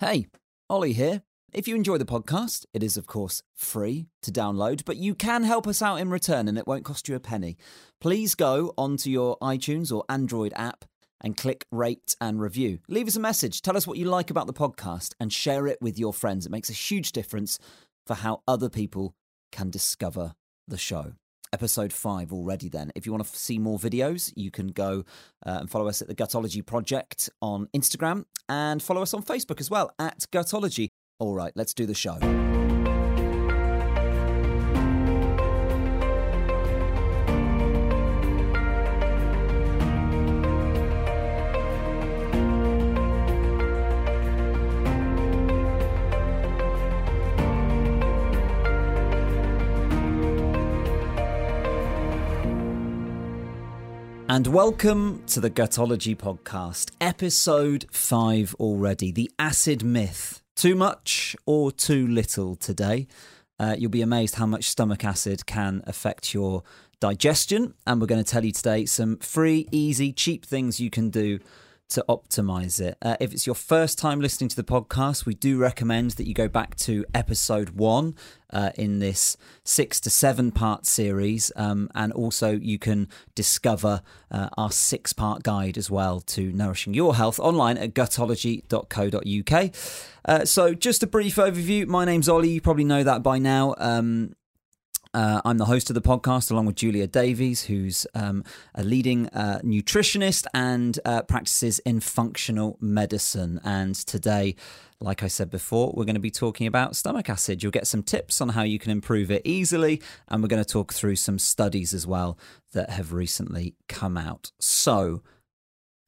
Hey, Ollie here. If you enjoy the podcast, it is, of course, free to download, but you can help us out in return and it won't cost you a penny. Please go onto your iTunes or Android app and click rate and review. Leave us a message, tell us what you like about the podcast and share it with your friends. It makes a huge difference for how other people can discover the show. Episode 5 already then. If you want to see more videos, you can go and follow us at the Gutology Project on Instagram and follow us on Facebook as well at Gutology. All right, let's do the show. And welcome to the Gutology Podcast, episode 5 already, the acid myth. Too much or too little today? You'll be amazed how much stomach acid can affect your digestion. And we're going to tell you today some free, easy, cheap things you can do to optimize it. If it's your first time listening to the podcast, we do recommend that you go back to episode 1 in this 6 to 7 part series. And also you can discover our 6-part guide as well to nourishing your health online at gutology.co.uk. So just a brief overview. My name's Ollie. You probably know that by now. I'm the host of the podcast along with Julia Davies, who's a leading nutritionist and practices in functional medicine. And today, like I said before, we're going to be talking about stomach acid. You'll get some tips on how you can improve it easily. And we're going to talk through some studies as well that have recently come out. So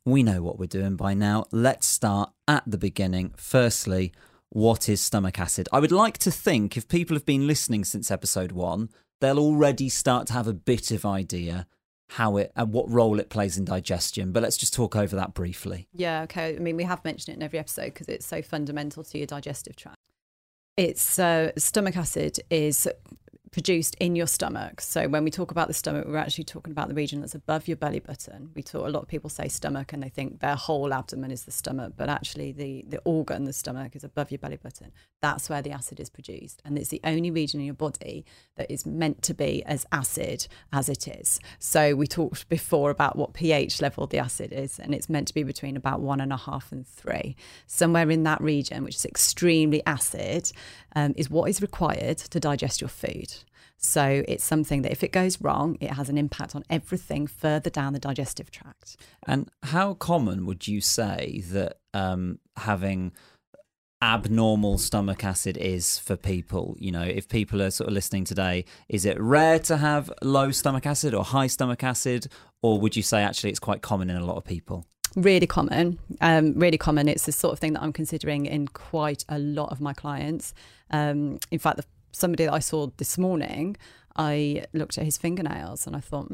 we know what we're doing by now. Let's start at the beginning. Firstly, what is stomach acid? I would like to think if people have been listening since episode 1, they'll already start to have a bit of idea how it and what role it plays in digestion. But let's just talk over that briefly. Yeah, okay. I mean, we have mentioned it in every episode because it's so fundamental to your digestive tract. It's stomach acid is produced in your stomach. So when we talk about the stomach, we're actually talking about the region that's above your belly button. A lot of people say stomach and they think their whole abdomen is the stomach, but actually the organ, the stomach, is above your belly button. That's where the acid is produced. And it's the only region in your body that is meant to be as acid as it is. So we talked before about what pH level the acid is, and it's meant to be between about 1.5 and 3. Somewhere in that region, which is extremely acid, is what is required to digest your food. So it's something that if it goes wrong, it has an impact on everything further down the digestive tract. And how common would you say that having abnormal stomach acid is for people? You know, if people are sort of listening today, is it rare to have low stomach acid or high stomach acid? Or would you say actually it's quite common in a lot of people? Really common, It's the sort of thing that I'm considering in quite a lot of my clients. In fact, somebody that I saw this morning, I looked at his fingernails and I thought,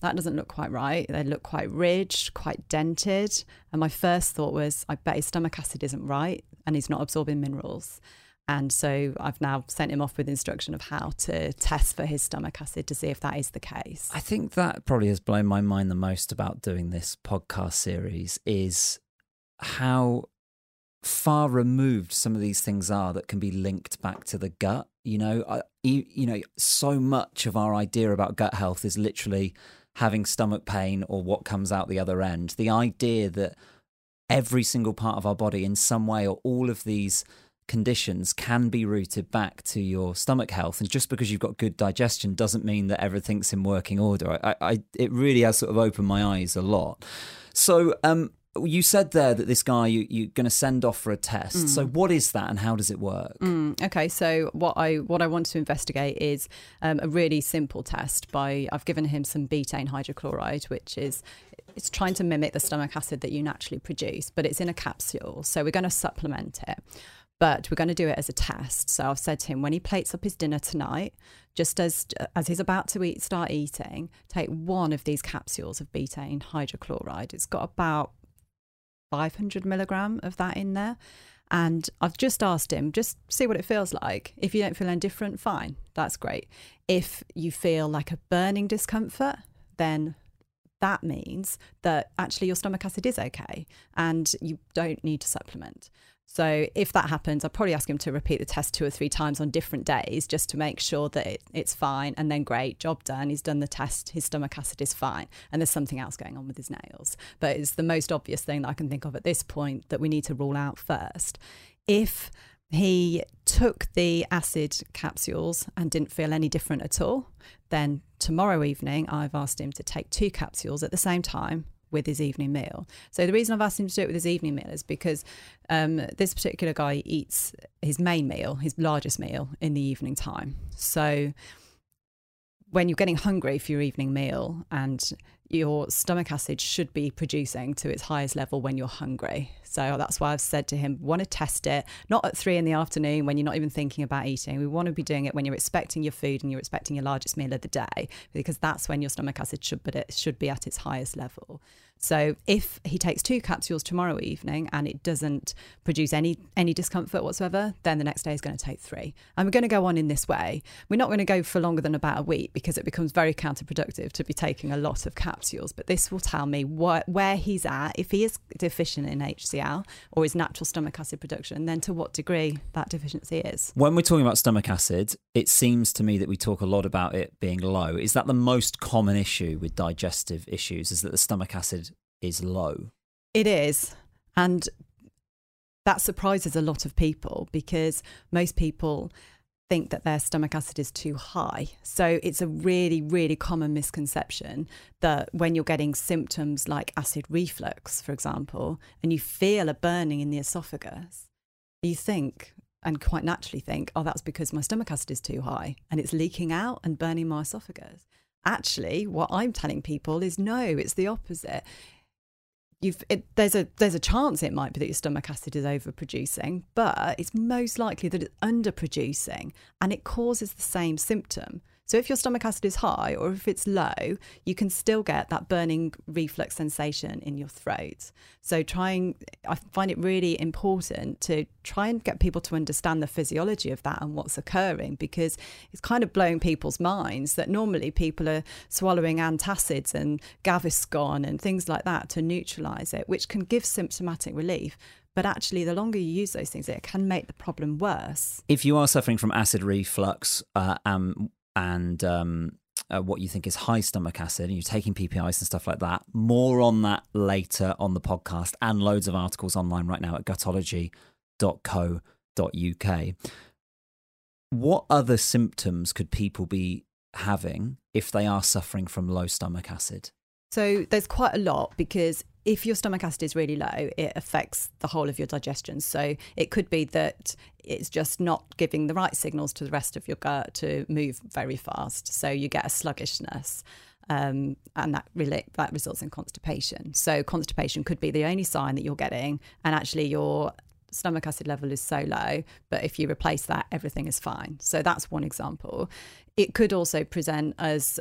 that doesn't look quite right. They look quite ridged, quite dented. And my first thought was, I bet his stomach acid isn't right and he's not absorbing minerals. And so I've now sent him off with instruction of how to test for his stomach acid to see if that is the case. I think that probably has blown my mind the most about doing this podcast series is how far removed some of these things are that can be linked back to the gut. You know, so much of our idea about gut health is literally having stomach pain or what comes out the other end. The idea that every single part of our body in some way or all of these conditions can be rooted back to your stomach health. And just because you've got good digestion doesn't mean that everything's in working order. It really has sort of opened my eyes a lot. So, you said there that this guy you're going to send off for a test. So what is that and how does it work? Okay, so what I want to investigate is a really simple test. I've given him some betaine hydrochloride, which is it's trying to mimic the stomach acid that you naturally produce, but it's in a capsule. So we're going to supplement it. But we're going to do it as a test. So I've said to him, when he plates up his dinner tonight, just as he's about to start eating, take one of these capsules of betaine hydrochloride. It's got about 500 milligram of that in there. And I've just asked him, just see what it feels like. If you don't feel indifferent, fine, that's great. If you feel like a burning discomfort, then that means that actually your stomach acid is okay and you don't need to supplement. So if that happens, I'll probably ask him to repeat the test 2 or 3 times on different days just to make sure that it's fine. And then great, job done. He's done the test. His stomach acid is fine. And there's something else going on with his nails. But it's the most obvious thing that I can think of at this point that we need to rule out first. If he took the acid capsules and didn't feel any different at all, then tomorrow evening I've asked him to take 2 capsules at the same time with his evening meal. So the reason I've asked him to do it with his evening meal is because this particular guy eats his main meal, his largest meal, in the evening time. So when you're getting hungry for your evening meal, and your stomach acid should be producing to its highest level when you're hungry. So that's why I've said to him, want to test it, not at 3 in the afternoon when you're not even thinking about eating. We want to be doing it when you're expecting your food and you're expecting your largest meal of the day, because that's when your stomach acid should be at its highest level. So if he takes 2 capsules tomorrow evening and it doesn't produce any discomfort whatsoever, then the next day is going to take 3. And we're going to go on in this way. We're not going to go for longer than about a week because it becomes very counterproductive to be taking a lot of capsules. But this will tell me where he's at, if he is deficient in HCl or his natural stomach acid production, then to what degree that deficiency is. When we're talking about stomach acid, it seems to me that we talk a lot about it being low. Is that the most common issue with digestive issues, is that the stomach acid is low? It is. And that surprises a lot of people because most people think that their stomach acid is too high. So it's a really, really common misconception that when you're getting symptoms like acid reflux, for example, and you feel a burning in the esophagus, you think, and quite naturally think, oh, that's because my stomach acid is too high and it's leaking out and burning my esophagus. Actually, what I'm telling people is no, it's the opposite. There's a chance it might be that your stomach acid is overproducing, but it's most likely that it's underproducing and it causes the same symptom. So if your stomach acid is high or if it's low, you can still get that burning reflux sensation in your throat. So I find it really important to try and get people to understand the physiology of that and what's occurring, because it's kind of blowing people's minds that normally people are swallowing antacids and Gaviscon and things like that to neutralise it, which can give symptomatic relief. But actually, the longer you use those things, it can make the problem worse. If you are suffering from acid reflux, and what you think is high stomach acid, and you're taking PPIs and stuff like that. More on that later on the podcast, and loads of articles online right now at gutology.co.uk. What other symptoms could people be having if they are suffering from low stomach acid? So there's quite a lot, because if your stomach acid is really low, it affects the whole of your digestion. So it could be that it's just not giving the right signals to the rest of your gut to move very fast. So you get a sluggishness, and that results in constipation. So constipation could be the only sign that you're getting, and actually your stomach acid level is so low, but if you replace that, everything is fine. So that's one example. It could also present as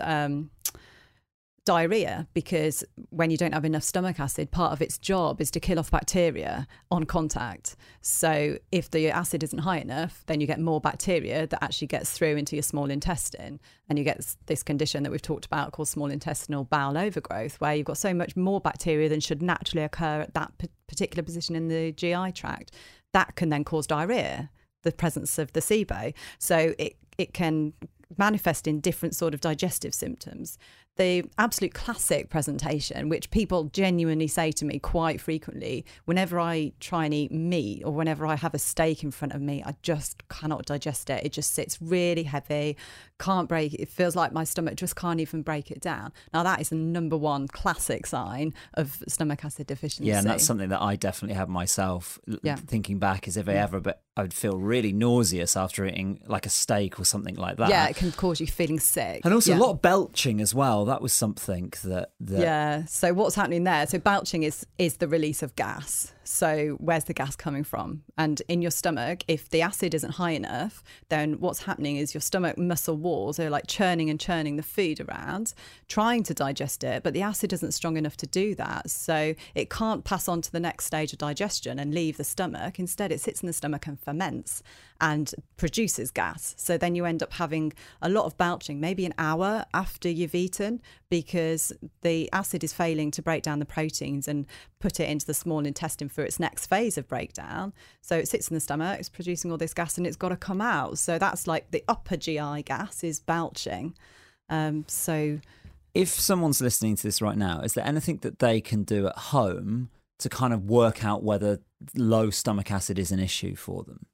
diarrhea, because when you don't have enough stomach acid, part of its job is to kill off bacteria on contact. So if the acid isn't high enough, then you get more bacteria that actually gets through into your small intestine, and you get this condition that we've talked about called small intestinal bowel overgrowth, where you've got so much more bacteria than should naturally occur at that particular position in the GI tract. That can then cause diarrhea, the presence of the SIBO. So it can manifest in different sort of digestive symptoms. The absolute classic presentation, which people genuinely say to me quite frequently, whenever I try and eat meat or whenever I have a steak in front of me, I just cannot digest it. It just sits really heavy, can't break it. It feels like my stomach just can't even break it down. Now, that is the number one classic sign of stomach acid deficiency. Yeah, and that's something that I definitely had myself. Yeah. Thinking back, is if I ever, but I would feel really nauseous after eating like a steak or something like that. Yeah, it can cause you feeling sick. And also a lot of belching as well. That was something that... Yeah, so what's happening there? So belching is the release of gas. So where's the gas coming from? And in your stomach, if the acid isn't high enough, then what's happening is your stomach muscle walls are like churning and churning the food around, trying to digest it, but the acid isn't strong enough to do that. So it can't pass on to the next stage of digestion and leave the stomach. Instead, it sits in the stomach and ferments and produces gas. So then you end up having a lot of belching, maybe an hour after you've eaten, because the acid is failing to break down the proteins and put it into the small intestine through its next phase of breakdown. So it sits in the stomach, it's producing all this gas, and it's got to come out. So that's like the upper GI gas is belching. So if someone's listening to this right now, is there anything that they can do at home to kind of work out whether low stomach acid is an issue for them?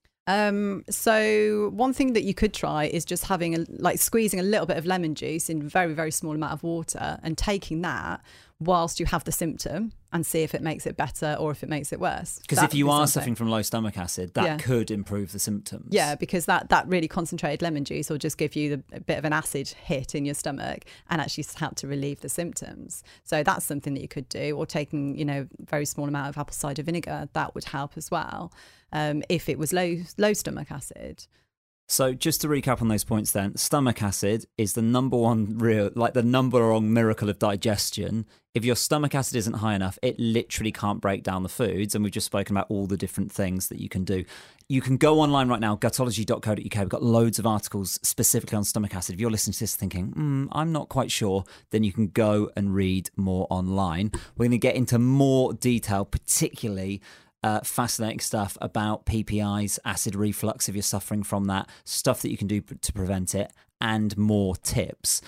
So one thing that you could try is just having squeezing a little bit of lemon juice in very, very small amount of water and taking that whilst you have the symptom and see if it makes it better or if it makes it worse. Because if you are suffering from low stomach acid, that could improve the symptoms. Yeah, because that really concentrated lemon juice will just give you a bit of an acid hit in your stomach and actually help to relieve the symptoms. So that's something that you could do, or taking, very small amount of apple cider vinegar, that would help as well. If it was low stomach acid. So just to recap on those points then, stomach acid is the number one miracle of digestion. If your stomach acid isn't high enough, it literally can't break down the foods. And we've just spoken about all the different things that you can do. You can go online right now, gutology.co.uk. We've got loads of articles specifically on stomach acid. If you're listening to this thinking, I'm not quite sure, then you can go and read more online. We're going to get into more detail, particularly fascinating stuff about PPIs, acid reflux if you're suffering from that, stuff that you can do to prevent it, and more tips.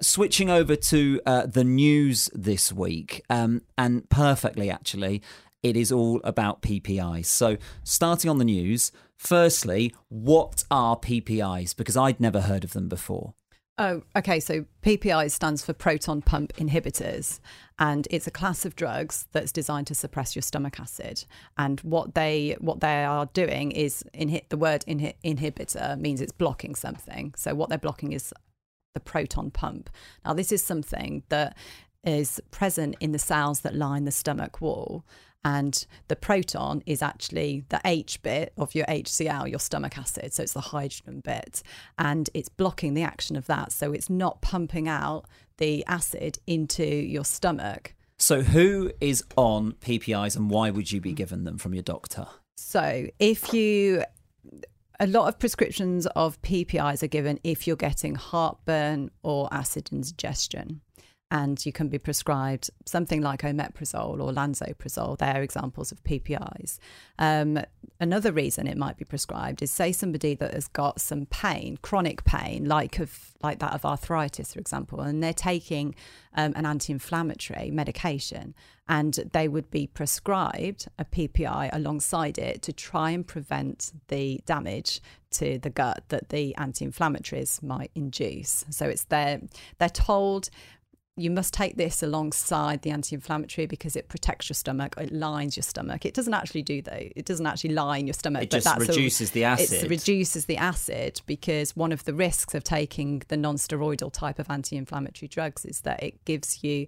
Switching over to the news this week, and perfectly actually, it is all about PPIs. So starting on the news, firstly, what are PPIs? Because I'd never heard of them before. Oh, okay. So PPI stands for proton pump inhibitors, and it's a class of drugs that's designed to suppress your stomach acid. And what they are doing is inhibitor means it's blocking something. So what they're blocking is the proton pump. Now, this is something that is present in the cells that line the stomach wall. And the proton is actually the H bit of your HCl, your stomach acid. So it's the hydrogen bit. And it's blocking the action of that. So it's not pumping out the acid into your stomach. So who is on PPIs and why would you be given them from your doctor? So a lot of prescriptions of PPIs are given if you're getting heartburn or acid indigestion. And you can be prescribed something like omeprazole or lansoprazole. They're examples of PPIs. Another reason it might be prescribed is, say, somebody that has got some pain, chronic pain, like that of arthritis, for example, and they're taking an anti-inflammatory medication, and they would be prescribed a PPI alongside it to try and prevent the damage to the gut that the anti-inflammatories might induce. So it's they're told, you must take this alongside the anti-inflammatory because it protects your stomach, it lines your stomach. It doesn't actually do, though. It doesn't actually line your stomach. It just reduces the acid. It reduces the acid because one of the risks of taking the non-steroidal type of anti-inflammatory drugs is that it gives you,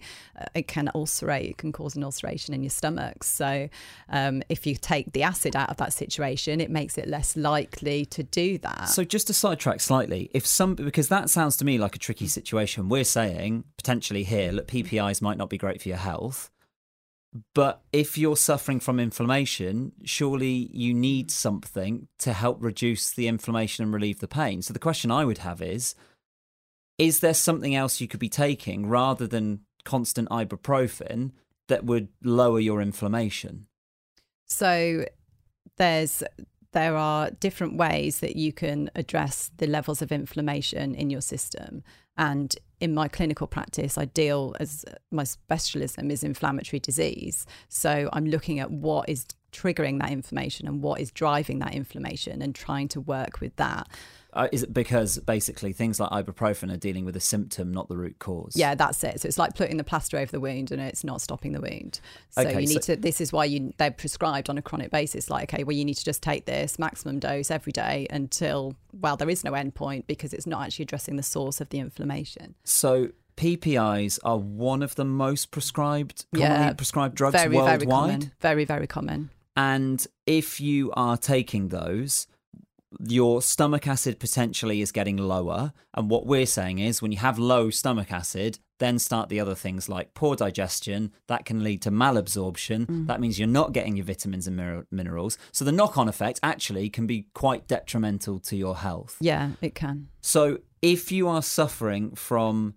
it can ulcerate, it can cause an ulceration in your stomach. So if you take the acid out of that situation, it makes it less likely to do that. So just to sidetrack slightly, because that sounds to me like a tricky situation. We're saying, potentially, here, look, PPIs might not be great for your health, but if you're suffering from inflammation, surely you need something to help reduce the inflammation and relieve the pain. So the question I would have is there something else you could be taking rather than constant ibuprofen that would lower your inflammation? So there are different ways that you can address the levels of inflammation in your system. And in my clinical practice, I deal as my specialism is inflammatory disease. So I'm looking at what is triggering that inflammation and what is driving that inflammation and trying to work with that. Is it because basically things like ibuprofen are dealing with a symptom, not the root cause? Yeah, that's it. So it's like putting the plaster over the wound and it's not stopping the wound. So this is why they're prescribed on a chronic basis. Like, okay, well, you need to just take this maximum dose every day until, well, there is no end point because it's not actually addressing the source of the inflammation. So PPIs are one of the most commonly prescribed drugs worldwide? Very common. Very, very common. And if you are taking those, your stomach acid potentially is getting lower. And what we're saying is when you have low stomach acid, then start the other things like poor digestion. That can lead to malabsorption. That means you're not getting your vitamins and minerals. So the knock-on effect actually can be quite detrimental to your health. Yeah, it can. So if you are suffering from...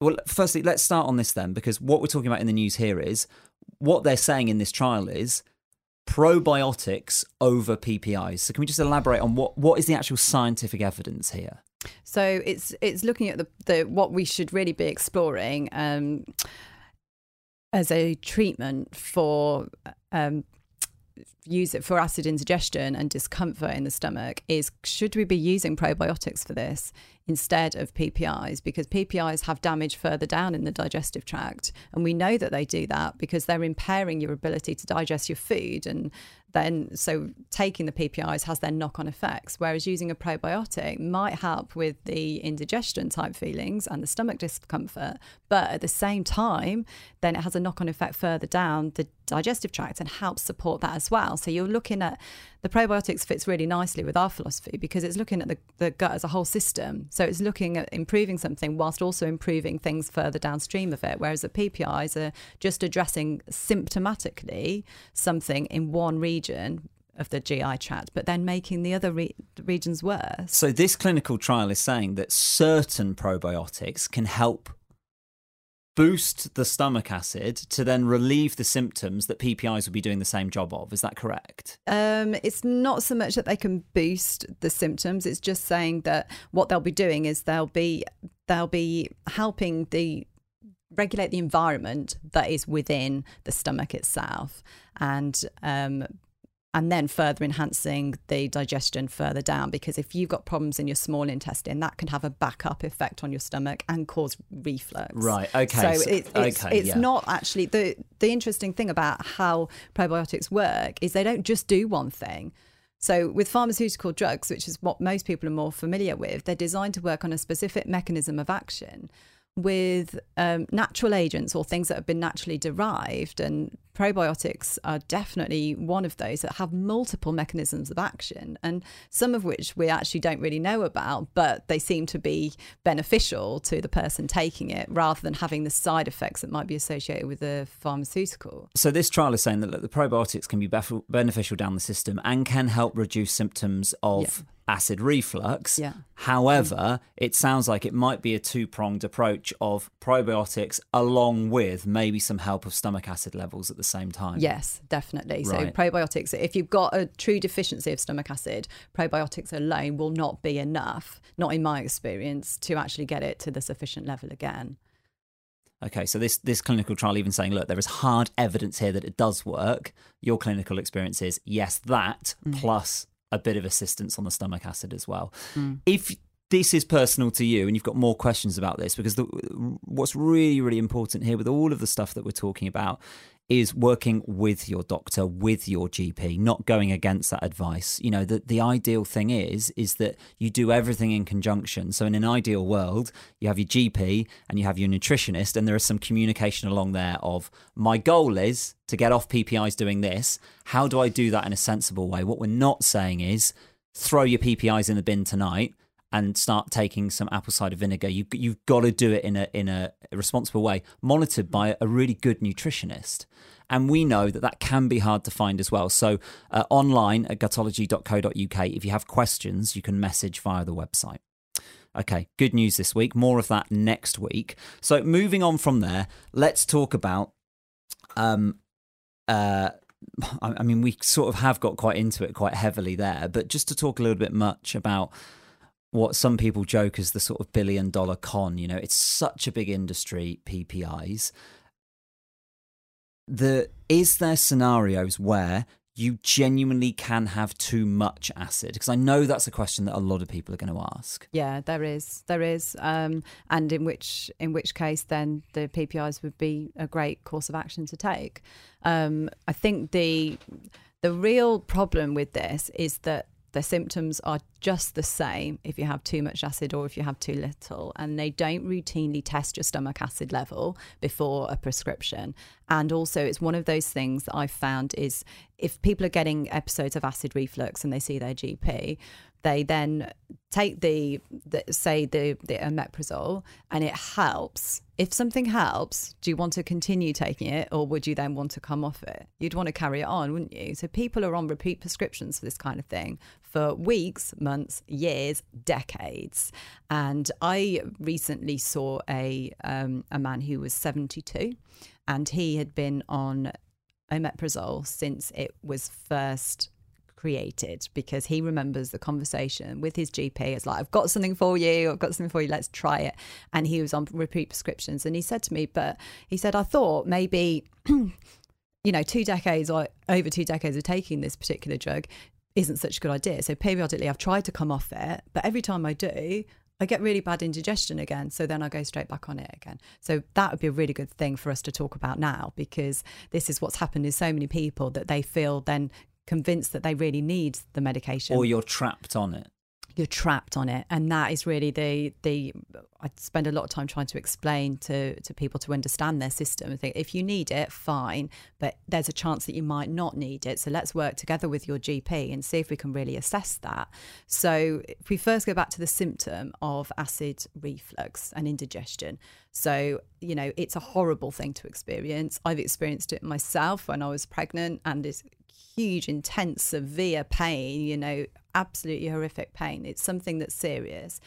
Well, firstly, let's start on this then, because what we're talking about in the news here is what they're saying in this trial is probiotics over PPIs. So can we just elaborate on what is the actual scientific evidence here? So it's looking at the what we should really be exploring as a treatment for use it for acid indigestion and discomfort in the stomach is, should we be using probiotics for this instead of PPIs? Because PPIs have damage further down in the digestive tract, and we know that they do that because they're impairing your ability to digest your food, and then so taking the PPIs has their knock-on effects, whereas using a probiotic might help with the indigestion type feelings and the stomach discomfort, but at the same time then it has a knock-on effect further down the digestive tract and helps support that as well. So you're looking at the probiotics fits really nicely with our philosophy because it's looking at the gut as a whole system. So it's looking at improving something whilst also improving things further downstream of it, whereas the PPIs are just addressing symptomatically something in one region of the GI tract, but then making the other regions worse. So this clinical trial is saying that certain probiotics can help boost the stomach acid to then relieve the symptoms that PPIs would be doing the same job of. Is that correct? It's not so much that they can boost the symptoms. It's just saying that what they'll be doing is they'll be helping the regulate the environment that is within the stomach itself, and then further enhancing the digestion further down, because if you've got problems in your small intestine, that can have a backup effect on your stomach and cause reflux. Right, okay. So it's not actually... The interesting thing about how probiotics work is they don't just do one thing. So with pharmaceutical drugs, which is what most people are more familiar with, they're designed to work on a specific mechanism of action. With natural agents or things that have been naturally derived, and probiotics are definitely one of those that have multiple mechanisms of action, and some of which we actually don't really know about, but they seem to be beneficial to the person taking it rather than having the side effects that might be associated with the pharmaceutical. So this trial is saying that the probiotics can be beneficial down the system and can help reduce symptoms of... Yeah. acid reflux. Yeah. However, it sounds like it might be a two-pronged approach of probiotics along with maybe some help of stomach acid levels at the same time. Yes, definitely. Right. So probiotics, if you've got a true deficiency of stomach acid, probiotics alone will not be enough, not in my experience, to actually get it to the sufficient level again. Okay, so this clinical trial even saying, look, there is hard evidence here that it does work. Your clinical experience is, yes, that plus... a bit of assistance on the stomach acid as well. If this is personal to you and you've got more questions about this, because what's really, really important here with all of the stuff that we're talking about is working with your doctor, with your GP, not going against that advice. You know, the ideal thing is that you do everything in conjunction. So in an ideal world, you have your GP and you have your nutritionist, and there is some communication along there of, my goal is to get off PPIs doing this. How do I do that in a sensible way? What we're not saying is throw your PPIs in the bin tonight and start taking some apple cider vinegar. You've got to do it in a responsible way, monitored by a really good nutritionist. And we know that can be hard to find as well. So online at gutology.co.uk, if you have questions, you can message via the website. Okay, good news this week. More of that next week. So moving on from there, let's talk about... I mean, we sort of have got quite into it quite heavily there, but just to talk a little bit much about... what some people joke is the sort of $1 billion con. You know, it's such a big industry, PPIs. Is there scenarios where you genuinely can have too much acid? Because I know that's a question that a lot of people are going to ask. Yeah, there is. And in which case then the PPIs would be a great course of action to take. I think the real problem with this is that the symptoms are just the same if you have too much acid or if you have too little, and they don't routinely test your stomach acid level before a prescription. And also it's one of those things that I've found is if people are getting episodes of acid reflux and they see their GP, they then take the omeprazole and it helps. If something helps, do you want to continue taking it or would you then want to come off it? You'd want to carry it on, wouldn't you? So people are on repeat prescriptions for this kind of thing for weeks, months, years, decades. And I recently saw a man who was 72 and he had been on omeprazole since it was first created, because he remembers the conversation with his GP. It's like, I've got something for you, I've got something for you, let's try it. And he was on repeat prescriptions. And he said to me, but he said, I thought maybe, you know, 2 decades or over 2 decades of taking this particular drug isn't such a good idea. So periodically I've tried to come off it, but every time I do, I get really bad indigestion again. So then I go straight back on it again. So that would be a really good thing for us to talk about now, because this is what's happened in so many people, that they feel then convinced that they really need the medication. Or you're trapped on it. You're trapped on it. And that is really the I spend a lot of time trying to explain to people to understand their system and think, if you need it, fine, but there's a chance that you might not need it. So let's work together with your GP and see if we can really assess that. So if we first go back to the symptom of acid reflux and indigestion. So, you know, it's a horrible thing to experience. I've experienced it myself when I was pregnant, and it's huge, intense, severe pain, you know, absolutely horrific pain. It's something that's serious.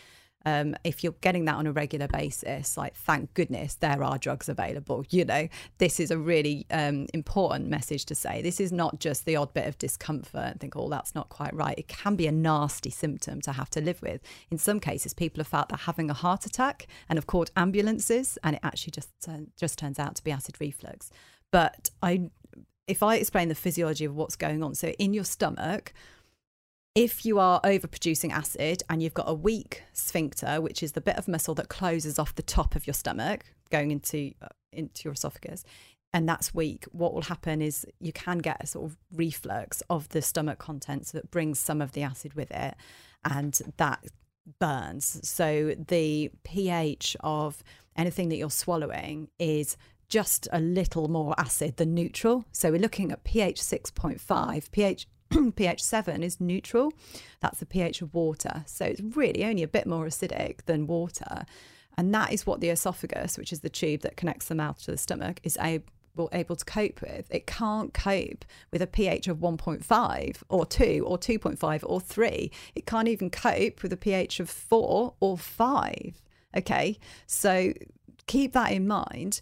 If you're getting that on a regular basis, like, thank goodness there are drugs available. You know, this is a really important message to say. This is not just the odd bit of discomfort and think, oh, that's not quite right. It can be a nasty symptom to have to live with. In some cases, people have felt that having a heart attack and have called ambulances, and it actually just turns out to be acid reflux. But if I explain the physiology of what's going on, so in your stomach, if you are overproducing acid and you've got a weak sphincter, which is the bit of muscle that closes off the top of your stomach going into your esophagus, and that's weak, what will happen is you can get a sort of reflux of the stomach contents that brings some of the acid with it, and that burns. So the pH of anything that you're swallowing is just a little more acid than neutral. So we're looking at pH 6.5. pH 7 is neutral. That's the pH of water. So it's really only a bit more acidic than water. And that is what the esophagus, which is the tube that connects the mouth to the stomach, is able to cope with. It can't cope with a pH of 1.5 or 2 or 2.5 or 3. It can't even cope with a pH of 4 or 5. Okay, so keep that in mind.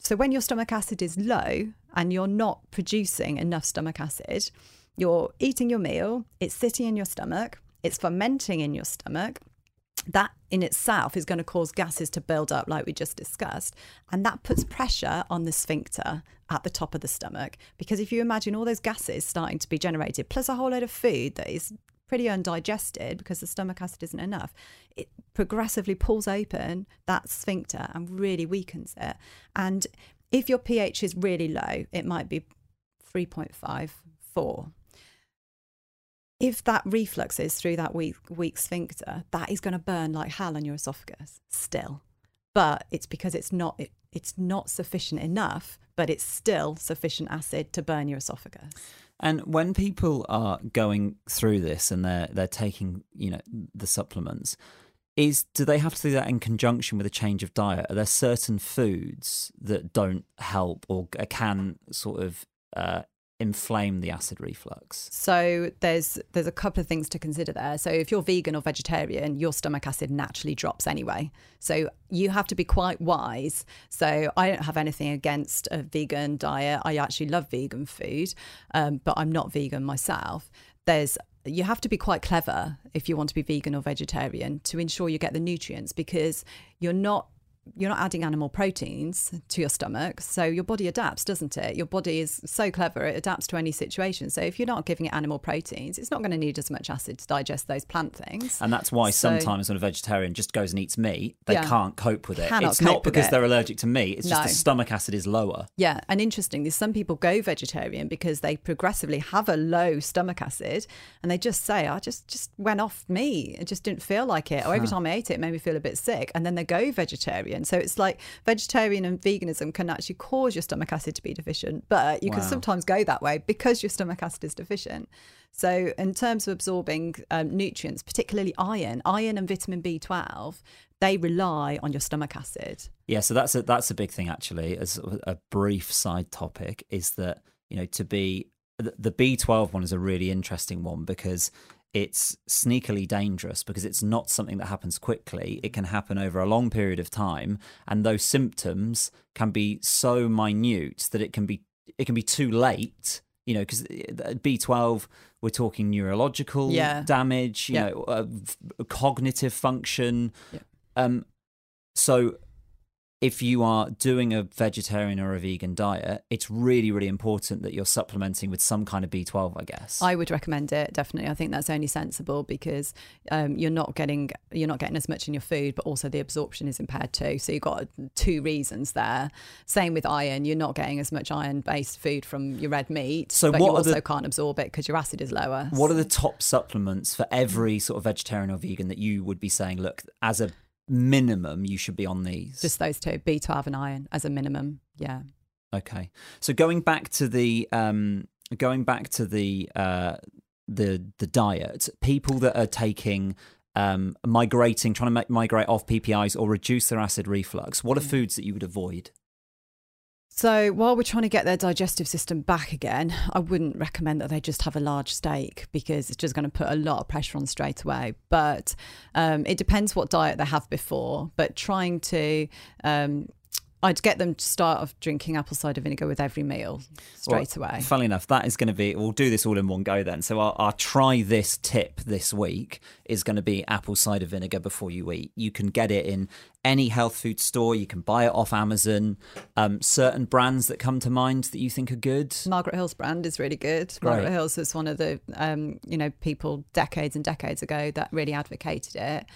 So when your stomach acid is low and you're not producing enough stomach acid, you're eating your meal, it's sitting in your stomach, it's fermenting in your stomach. That in itself is going to cause gases to build up, like we just discussed. And that puts pressure on the sphincter at the top of the stomach. Because if you imagine all those gases starting to be generated, plus a whole load of food that is pretty undigested because the stomach acid isn't enough, it progressively pulls open that sphincter and really weakens it. And if your pH is really low, it might be 3.5, 4. If that refluxes through that weak sphincter, that is going to burn like hell on your esophagus still. But it's because it's not sufficient enough, but it's still sufficient acid to burn your esophagus. And when people are going through this and they're taking, you know, the supplements, do they have to do that in conjunction with a change of diet? Are there certain foods that don't help or can sort of inflame the acid reflux? So there's a couple of things to consider there. So if you're vegan or vegetarian, your stomach acid naturally drops anyway. So you have to be quite wise. So I don't have anything against a vegan diet. I actually love vegan food, but I'm not vegan myself. You have to be quite clever if you want to be vegan or vegetarian to ensure you get the nutrients, because you're not adding animal proteins to your stomach. So your body adapts, doesn't it? Your body is so clever, it adapts to any situation. So if you're not giving it animal proteins, it's not going to need as much acid to digest those plant things. And that's why sometimes when a vegetarian just goes and eats meat, they can't cope with it. It's not because they're allergic to meat, it's just the stomach acid is lower. Yeah, and interestingly, some people go vegetarian because they progressively have a low stomach acid and they just say, I just went off meat. It just didn't feel like it. Or every time I ate it, it made me feel a bit sick. And then they go vegetarian. So it's like vegetarian and veganism can actually cause your stomach acid to be deficient, but you can sometimes go that way because your stomach acid is deficient. So in terms of absorbing nutrients, particularly iron and vitamin B12, they rely on your stomach acid. Yeah, so that's a big thing actually. As a brief side topic is that, you know, to be the B12 one is a really interesting one because it's sneakily dangerous because it's not something that happens quickly. It can happen over a long period of time. And those symptoms can be so minute that it can be it can be too late, you know, because B12, we're talking neurological damage, you know, cognitive function. So if you are doing a vegetarian or a vegan diet, it's really, really important that you're supplementing with some kind of B12, I guess. I would recommend it, definitely. I think that's only sensible because you're not getting as much in your food, but also the absorption is impaired too. So you've got two reasons there. Same with iron. You're not getting as much iron-based food from your red meat, so but you also can't absorb it because your acid is lower. What are the top supplements for every sort of vegetarian or vegan that you would be saying, look, as a minimum you should be on these? Just those two, B12 and iron as a minimum. Yeah. Okay. So going back to the diet, people that are taking trying to migrate off PPIs or reduce their acid reflux, what are foods that you would avoid? So while we're trying to get their digestive system back again, I wouldn't recommend that they just have a large steak because it's just going to put a lot of pressure on straight away. But it depends what diet they have before. But trying to, I'd get them to start off drinking apple cider vinegar with every meal straight away. Funnily enough, that is going to be, we'll do this all in one go then. So our try this tip this week is going to be apple cider vinegar before you eat. You can get it in any health food store. You can buy it off Amazon. Certain brands that come to mind that you think are good. Margaret Hills brand is really good. Great. Margaret Hills was one of the people decades and decades ago that really advocated it.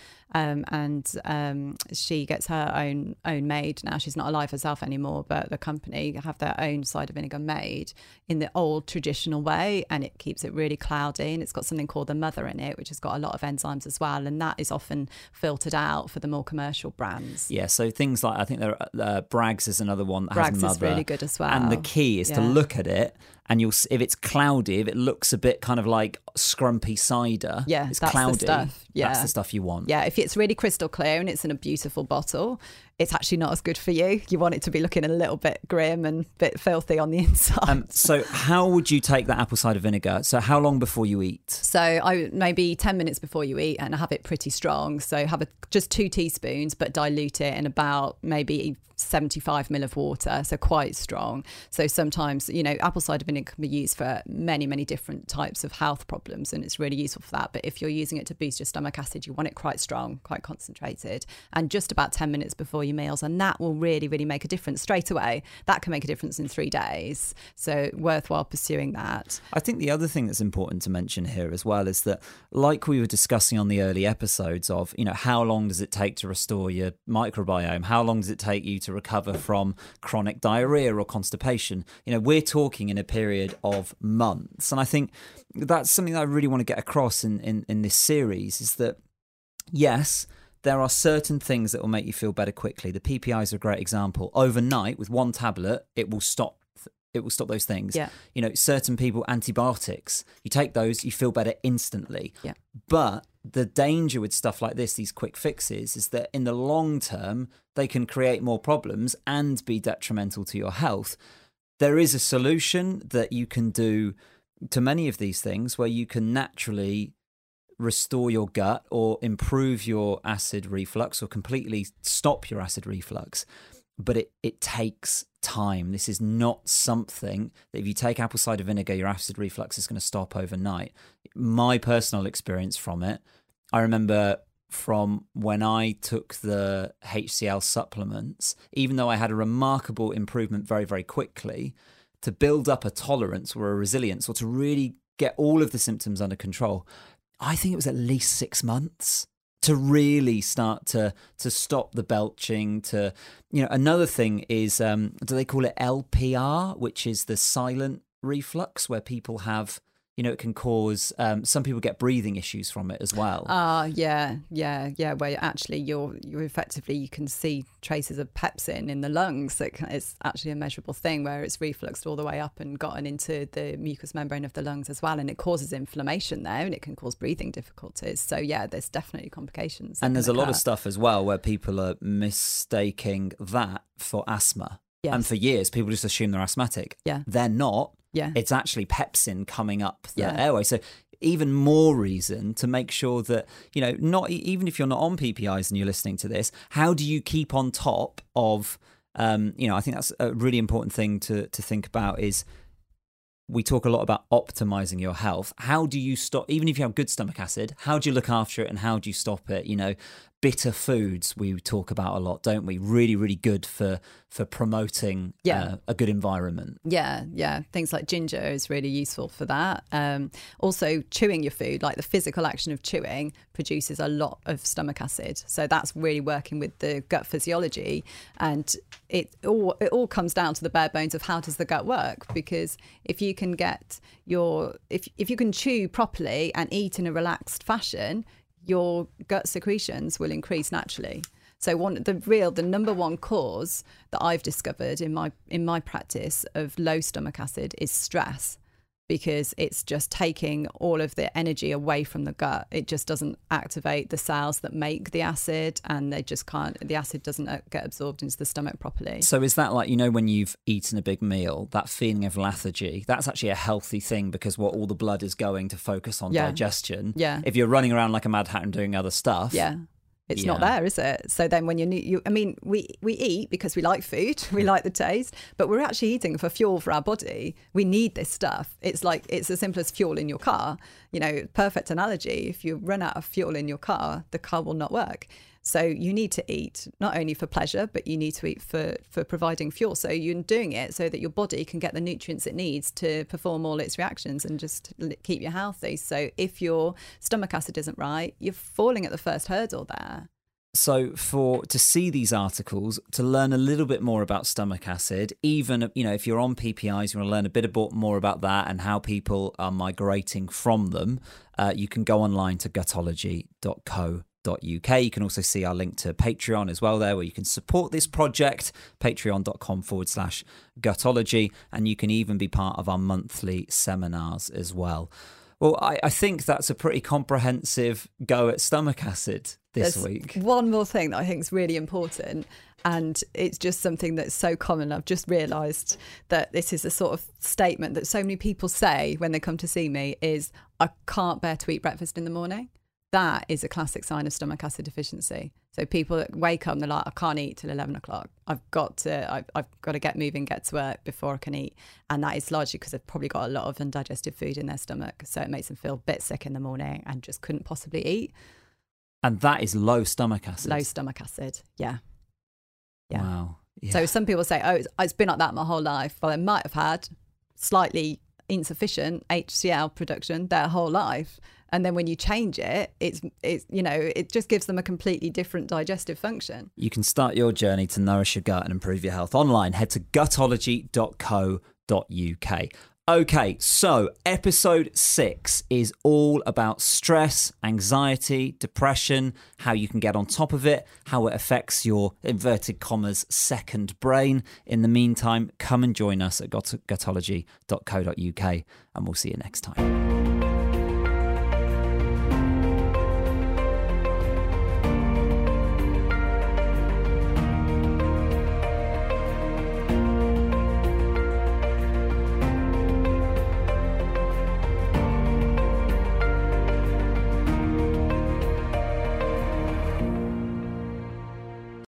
She gets her own made now. She's not alive herself anymore, but the company have their own cider vinegar made in the old traditional way, and it keeps it really cloudy, and it's got something called the mother in it, which has got a lot of enzymes as well, and that is often filtered out for the more commercial brands. Yeah, so things like, I think there are, Bragg's is another one that has mother. Bragg's is really good as well. And the key is to look at it, and you'll see if it's cloudy, if it looks a bit kind of like scrumpy cider, it's that's cloudy, the stuff. Yeah. That's the stuff you want. Yeah, if it's really crystal clear and it's in a beautiful bottle, it's actually not as good for you. You want it to be looking a little bit grim and a bit filthy on the inside. So how would you take that apple cider vinegar? So how long before you eat? So I maybe 10 minutes before you eat, and have it pretty strong. So have just 2 teaspoons, but dilute it in about maybe 75 ml of water. So quite strong. So sometimes, apple cider vinegar can be used for many, many different types of health problems, and it's really useful for that. But if you're using it to boost your stomach acid, you want it quite strong, quite concentrated, and just about 10 minutes before your meals, and that will really, really make a difference straight away. That can make a difference in 3 days. So worthwhile pursuing that. I think the other thing that's important to mention here as well is that, like we were discussing on the early episodes of, how long does it take to restore your microbiome? How long does it take you to recover from chronic diarrhea or constipation? We're talking in a period of months. And I think that's something that I really want to get across in this series is that, yes, there are certain things that will make you feel better quickly. The PPIs are a great example. Overnight, with one tablet, it will stop. It will stop those things. Yeah. Certain people, antibiotics. You take those, you feel better instantly. Yeah. But the danger with stuff like this, these quick fixes, is that in the long term, they can create more problems and be detrimental to your health. There is a solution that you can do to many of these things where you can naturally restore your gut or improve your acid reflux or completely stop your acid reflux. But it takes time. This is not something that if you take apple cider vinegar, your acid reflux is going to stop overnight. My personal experience from it, I remember from when I took the HCL supplements, even though I had a remarkable improvement very, very quickly, to build up a tolerance or a resilience or to really get all of the symptoms under control, I think it was at least 6 months to really start to stop the belching. Another thing is, do they call it LPR, which is the silent reflux, where people have, it can cause, some people get breathing issues from it as well. Yeah. Where actually you're effectively, you can see traces of pepsin in the lungs. It's actually a measurable thing where it's refluxed all the way up and gotten into the mucous membrane of the lungs as well. And it causes inflammation there, and it can cause breathing difficulties. So yeah, there's definitely complications. And there's a lot of stuff as well where people are mistaking that for asthma. Yes. And for years, people just assume they're asthmatic. Yeah. They're not. Yeah. It's actually pepsin coming up the airway. So even more reason to make sure that, not even if you're not on PPIs and you're listening to this, how do you keep on top of I think that's a really important thing to think about is we talk a lot about optimizing your health. How do you stop, even if you have good stomach acid, how do you look after it and how do you stop it? You know, bitter foods we talk about a lot, don't we? Really, really good for promoting a good environment. Yeah. Things like ginger is really useful for that. Also, chewing your food, like the physical action of chewing produces a lot of stomach acid. So that's really working with the gut physiology. And it all comes down to the bare bones of how does the gut work? Because if you can get if you can chew properly and eat in a relaxed fashion, your gut secretions will increase naturally. So the number one cause that I've discovered in my practice of low stomach acid is stress, because it's just taking all of the energy away from the gut. It just doesn't activate the cells that make the acid, and they just can't, the acid doesn't get absorbed into the stomach properly. So is that like, when you've eaten a big meal, that feeling of lethargy, that's actually a healthy thing because all the blood is going to focus on digestion. Yeah. If you're running around like a mad hatter and doing other stuff. Yeah. It's not there, is it? So then when we eat because we like food, we like the taste, but we're actually eating for fuel for our body. We need this stuff. It's like, it's as simple as fuel in your car. Perfect analogy. If you run out of fuel in your car, the car will not work. So you need to eat not only for pleasure, but you need to eat for providing fuel. So you're doing it so that your body can get the nutrients it needs to perform all its reactions and just keep you healthy. So if your stomach acid isn't right, you're falling at the first hurdle there. So to see these articles, to learn a little bit more about stomach acid, even, if you're on PPIs, you want to learn a bit more about that and how people are migrating from them, you can go online to gutology.co.uk. You can also see our link to Patreon as well there, where you can support this project, patreon.com/gutology, and you can even be part of our monthly seminars as well. Well, I think that's a pretty comprehensive go at stomach acid this week. One more thing that I think is really important, and it's just something that's so common. I've just realised that this is a sort of statement that so many people say when they come to see me is, I can't bear to eat breakfast in the morning. That is a classic sign of stomach acid deficiency. So people that wake up and they're like, I can't eat till 11 o'clock. I've got to get moving, get to work before I can eat. And that is largely because they've probably got a lot of undigested food in their stomach. So it makes them feel a bit sick in the morning and just couldn't possibly eat. And that is low stomach acid. Low stomach acid, yeah. Wow. Yeah. So some people say, it's been like that my whole life. Well, they might have had slightly insufficient HCl production their whole life. And then when you change it, it just gives them a completely different digestive function. You can start your journey to nourish your gut and improve your health online. Head to gutology.co.uk. Okay, so episode 6 is all about stress, anxiety, depression, how you can get on top of it, how it affects your " second brain. In the meantime, come and join us at gutology.co.uk and we'll see you next time.